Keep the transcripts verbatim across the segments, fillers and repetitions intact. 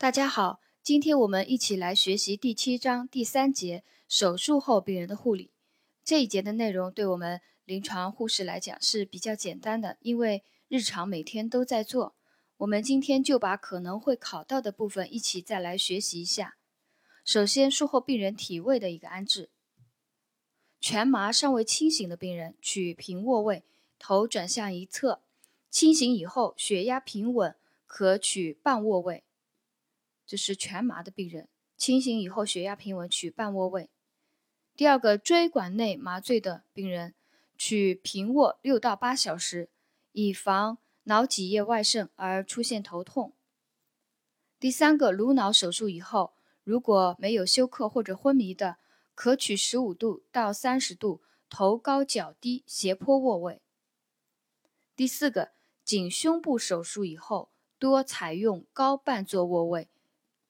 大家好，今天我们一起来学习第七章第三节手术后病人的护理。这一节的内容对我们临床护士来讲是比较简单的，因为日常每天都在做。我们今天就把可能会考到的部分一起再来学习一下。首先，术后病人体位的一个安置。全麻尚未清醒的病人取平卧位，头转向一侧。清醒以后，血压平稳，可取半卧位。这是全麻的病人，清醒以后血压平稳，取半卧位。第二个，椎管内麻醉的病人取平卧六到八小时，以防脑脊液外渗而出现头痛。第三个，颅脑手术以后，如果没有休克或者昏迷的，可取十五度到三十度，头高脚低，斜坡卧位。第四个，颈胸部手术以后，多采用高半坐卧位。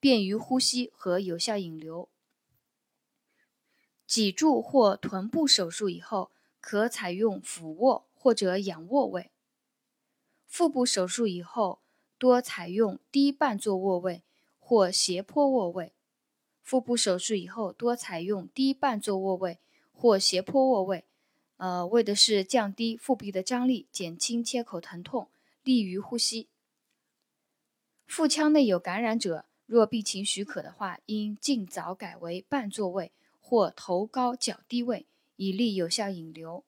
便于呼吸和有效引流。脊柱或臀部手术以后，可采用俯卧或者仰卧位。腹部手术以后，多采用低半坐卧位或斜坡卧位。腹部手术以后，多采用低半坐卧位或斜坡卧位，呃，为的是降低腹壁的张力，减轻切口疼痛，利于呼吸。腹腔内有感染者，若病情许可的话，应尽早改为半坐位或头高脚低位，以利有效引流。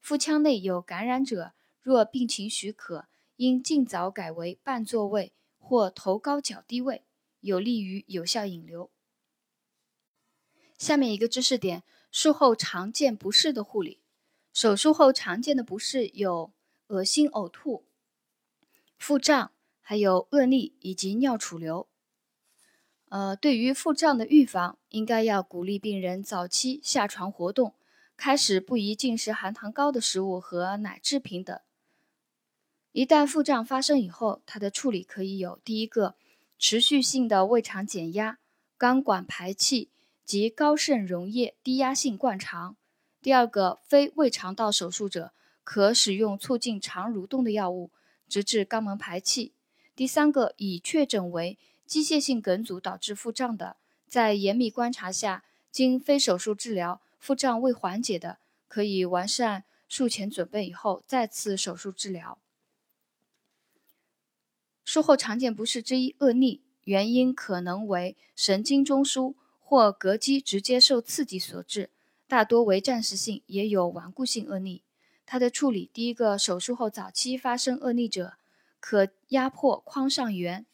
腹腔内有感染者，若病情许可，应尽早改为半坐位或头高脚低位，有利于有效引流。下面一个知识点，术后常见不适的护理。手术后常见的不适有恶心呕吐、腹胀，还有恶逆以及尿储留。呃，对于腹胀的预防，应该要鼓励病人早期下床活动，开始不宜进食含糖高的食物和奶制品等。一旦腹胀发生以后，它的处理可以有：第一个，持续性的胃肠减压、肛管排气及高渗溶液低压性灌肠；第二个，非胃肠道手术者可使用促进肠蠕动的药物，直至肛门排气；第三个，已确诊为机械性梗阻导致腹胀的，在严密观察下，经非手术治疗，腹胀未缓解的，可以完善术前准备以后再次手术治疗。术后常见不适之一，恶逆，原因可能为神经中枢或膈肌直接受刺激所致，大多为暂时性，也有顽固性恶逆。它的处理，第一个，手术后早期发生恶逆者，可压迫眶上缘，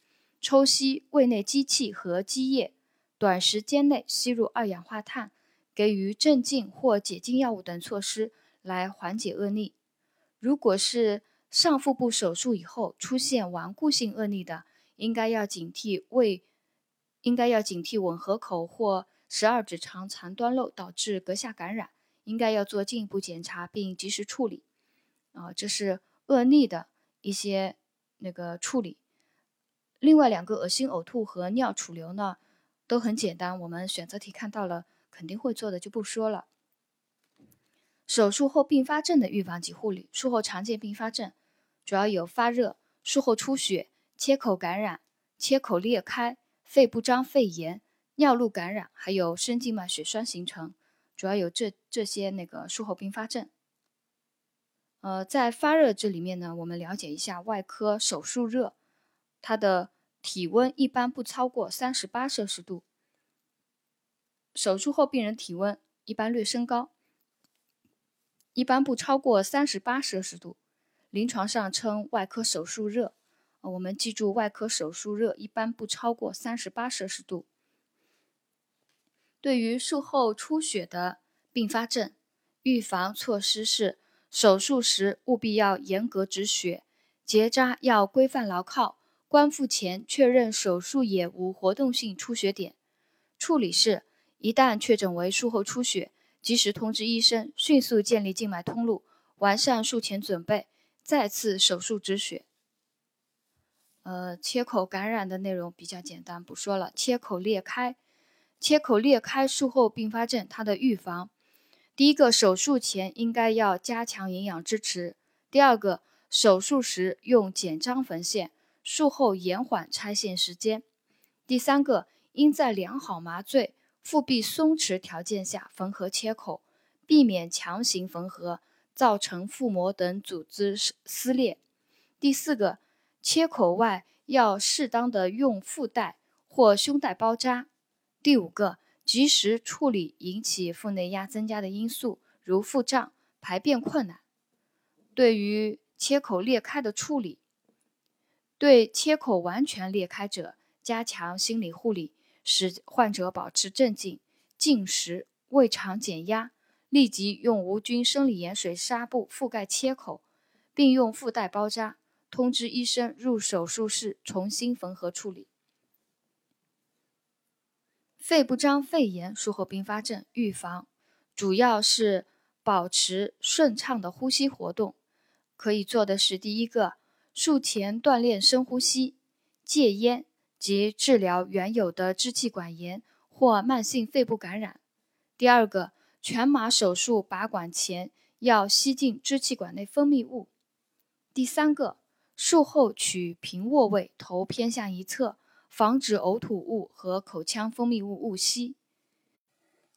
抽吸胃内积气和积液，短时间内吸入二氧化碳，给予镇静或解痉药物等措施来缓解恶逆。如果是上腹部手术以后出现顽固性恶逆的，应该要警惕胃，应该要警惕吻合口或十二指肠肠端瘘导致膈下感染，应该要做进一步检查并及时处理。啊、呃，这是恶逆的一些那个处理。另外两个，恶心呕吐和尿储留呢，都很简单，我们选择题看到了，肯定会做的就不说了。手术后并发症的预防及护理。术后常见并发症主要有发热、术后出血、切口感染、切口裂开、肺不张、肺炎、尿路感染，还有深静脉血栓形成，主要有这这些那个术后并发症。呃，在发热这里面呢，我们了解一下外科手术热。它的体温一般不超过三十八摄氏度，手术后病人体温一般略升高，一般不超过三十八摄氏度，临床上称外科手术热。我们记住，外科手术热一般不超过三十八摄氏度。对于术后出血的并发症，预防措施是手术时务必要严格止血，结扎要规范牢靠，观复前确认手术也无活动性出血点。处理是，一旦确诊为术后出血，及时通知医生，迅速建立静脉通路，完善术前准备，再次手术止血。呃，切口感染的内容比较简单，不说了。切口裂开，切口裂开术后并发症，它的预防，第一个，手术前应该要加强营养支持；第二个，手术时用减张缝线，术后延缓拆线时间；第三个，应在良好麻醉、腹壁松弛条件下缝合切口，避免强行缝合，造成腹膜等组织撕裂。第四个，切口外要适当的用腹带或胸带包扎。第五个，及时处理引起腹内压增加的因素，如腹胀、排便困难。对于切口裂开的处理，对切口完全裂开者加强心理护理，使患者保持镇静，进食、胃肠减压，立即用无菌生理盐水纱布覆盖切口，并用腹带包扎，通知医生入手术室重新缝合处理。肺不张肺炎术后并发症预防主要是保持顺畅的呼吸活动，可以做的是：第一个，术前锻炼深呼吸，戒烟及治疗原有的支气管炎或慢性肺部感染；第二个，全麻手术拔管前要吸进支气管内分泌物；第三个，术后取平卧位，头偏向一侧，防止呕吐物和口腔分泌物误吸；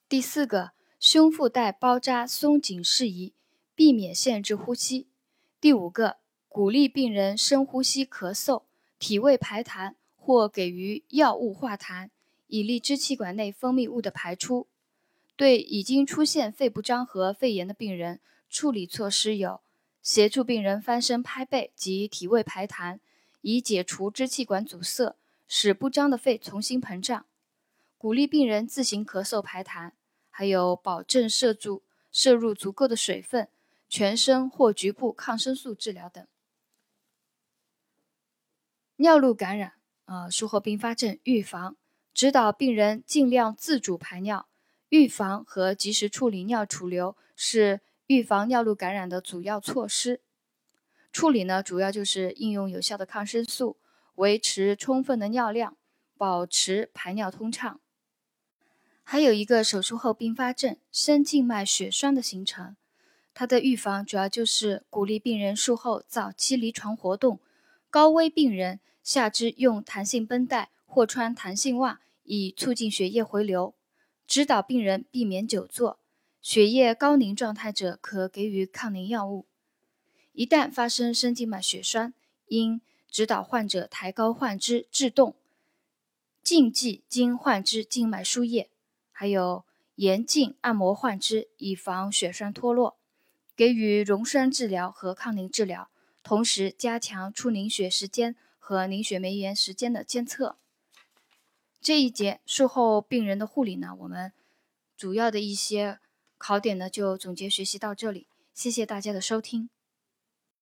第四个，胸腹带包扎松紧适宜，避免限制呼吸；第五个，鼓励病人深呼吸、咳嗽、体位排痰或给予药物化痰，以利支气管内分泌物的排出。对已经出现肺不张和肺炎的病人，处理措施有：协助病人翻身拍背及体位排痰，以解除支气管阻塞，使不张的肺重新膨胀；鼓励病人自行咳嗽排痰；还有保证摄入摄入足够的水分，全身或局部抗生素治疗等。尿路感染啊、呃，术后并发症预防指导病人尽量自主排尿，预防和及时处理尿储留是预防尿路感染的主要措施。处理呢，主要就是应用有效的抗生素，维持充分的尿量，保持排尿通畅。还有一个手术后并发症深静脉血栓的形成，它的预防主要就是鼓励病人术后早期离床活动，高危病人下肢用弹性绷带或穿弹性袜以促进血液回流，指导病人避免久坐，血液高凝状态者可给予抗凝药物。一旦发生深静脉血栓，应指导患者抬高患肢制动，禁忌经患肢静脉输液，还有严禁按摩患肢，以防血栓脱落，给予溶栓治疗和抗凝治疗，同时加强出凝血时间和凝血酶原时间的监测。这一节术后病人的护理呢，我们主要的一些考点呢就总结学习到这里，谢谢大家的收听。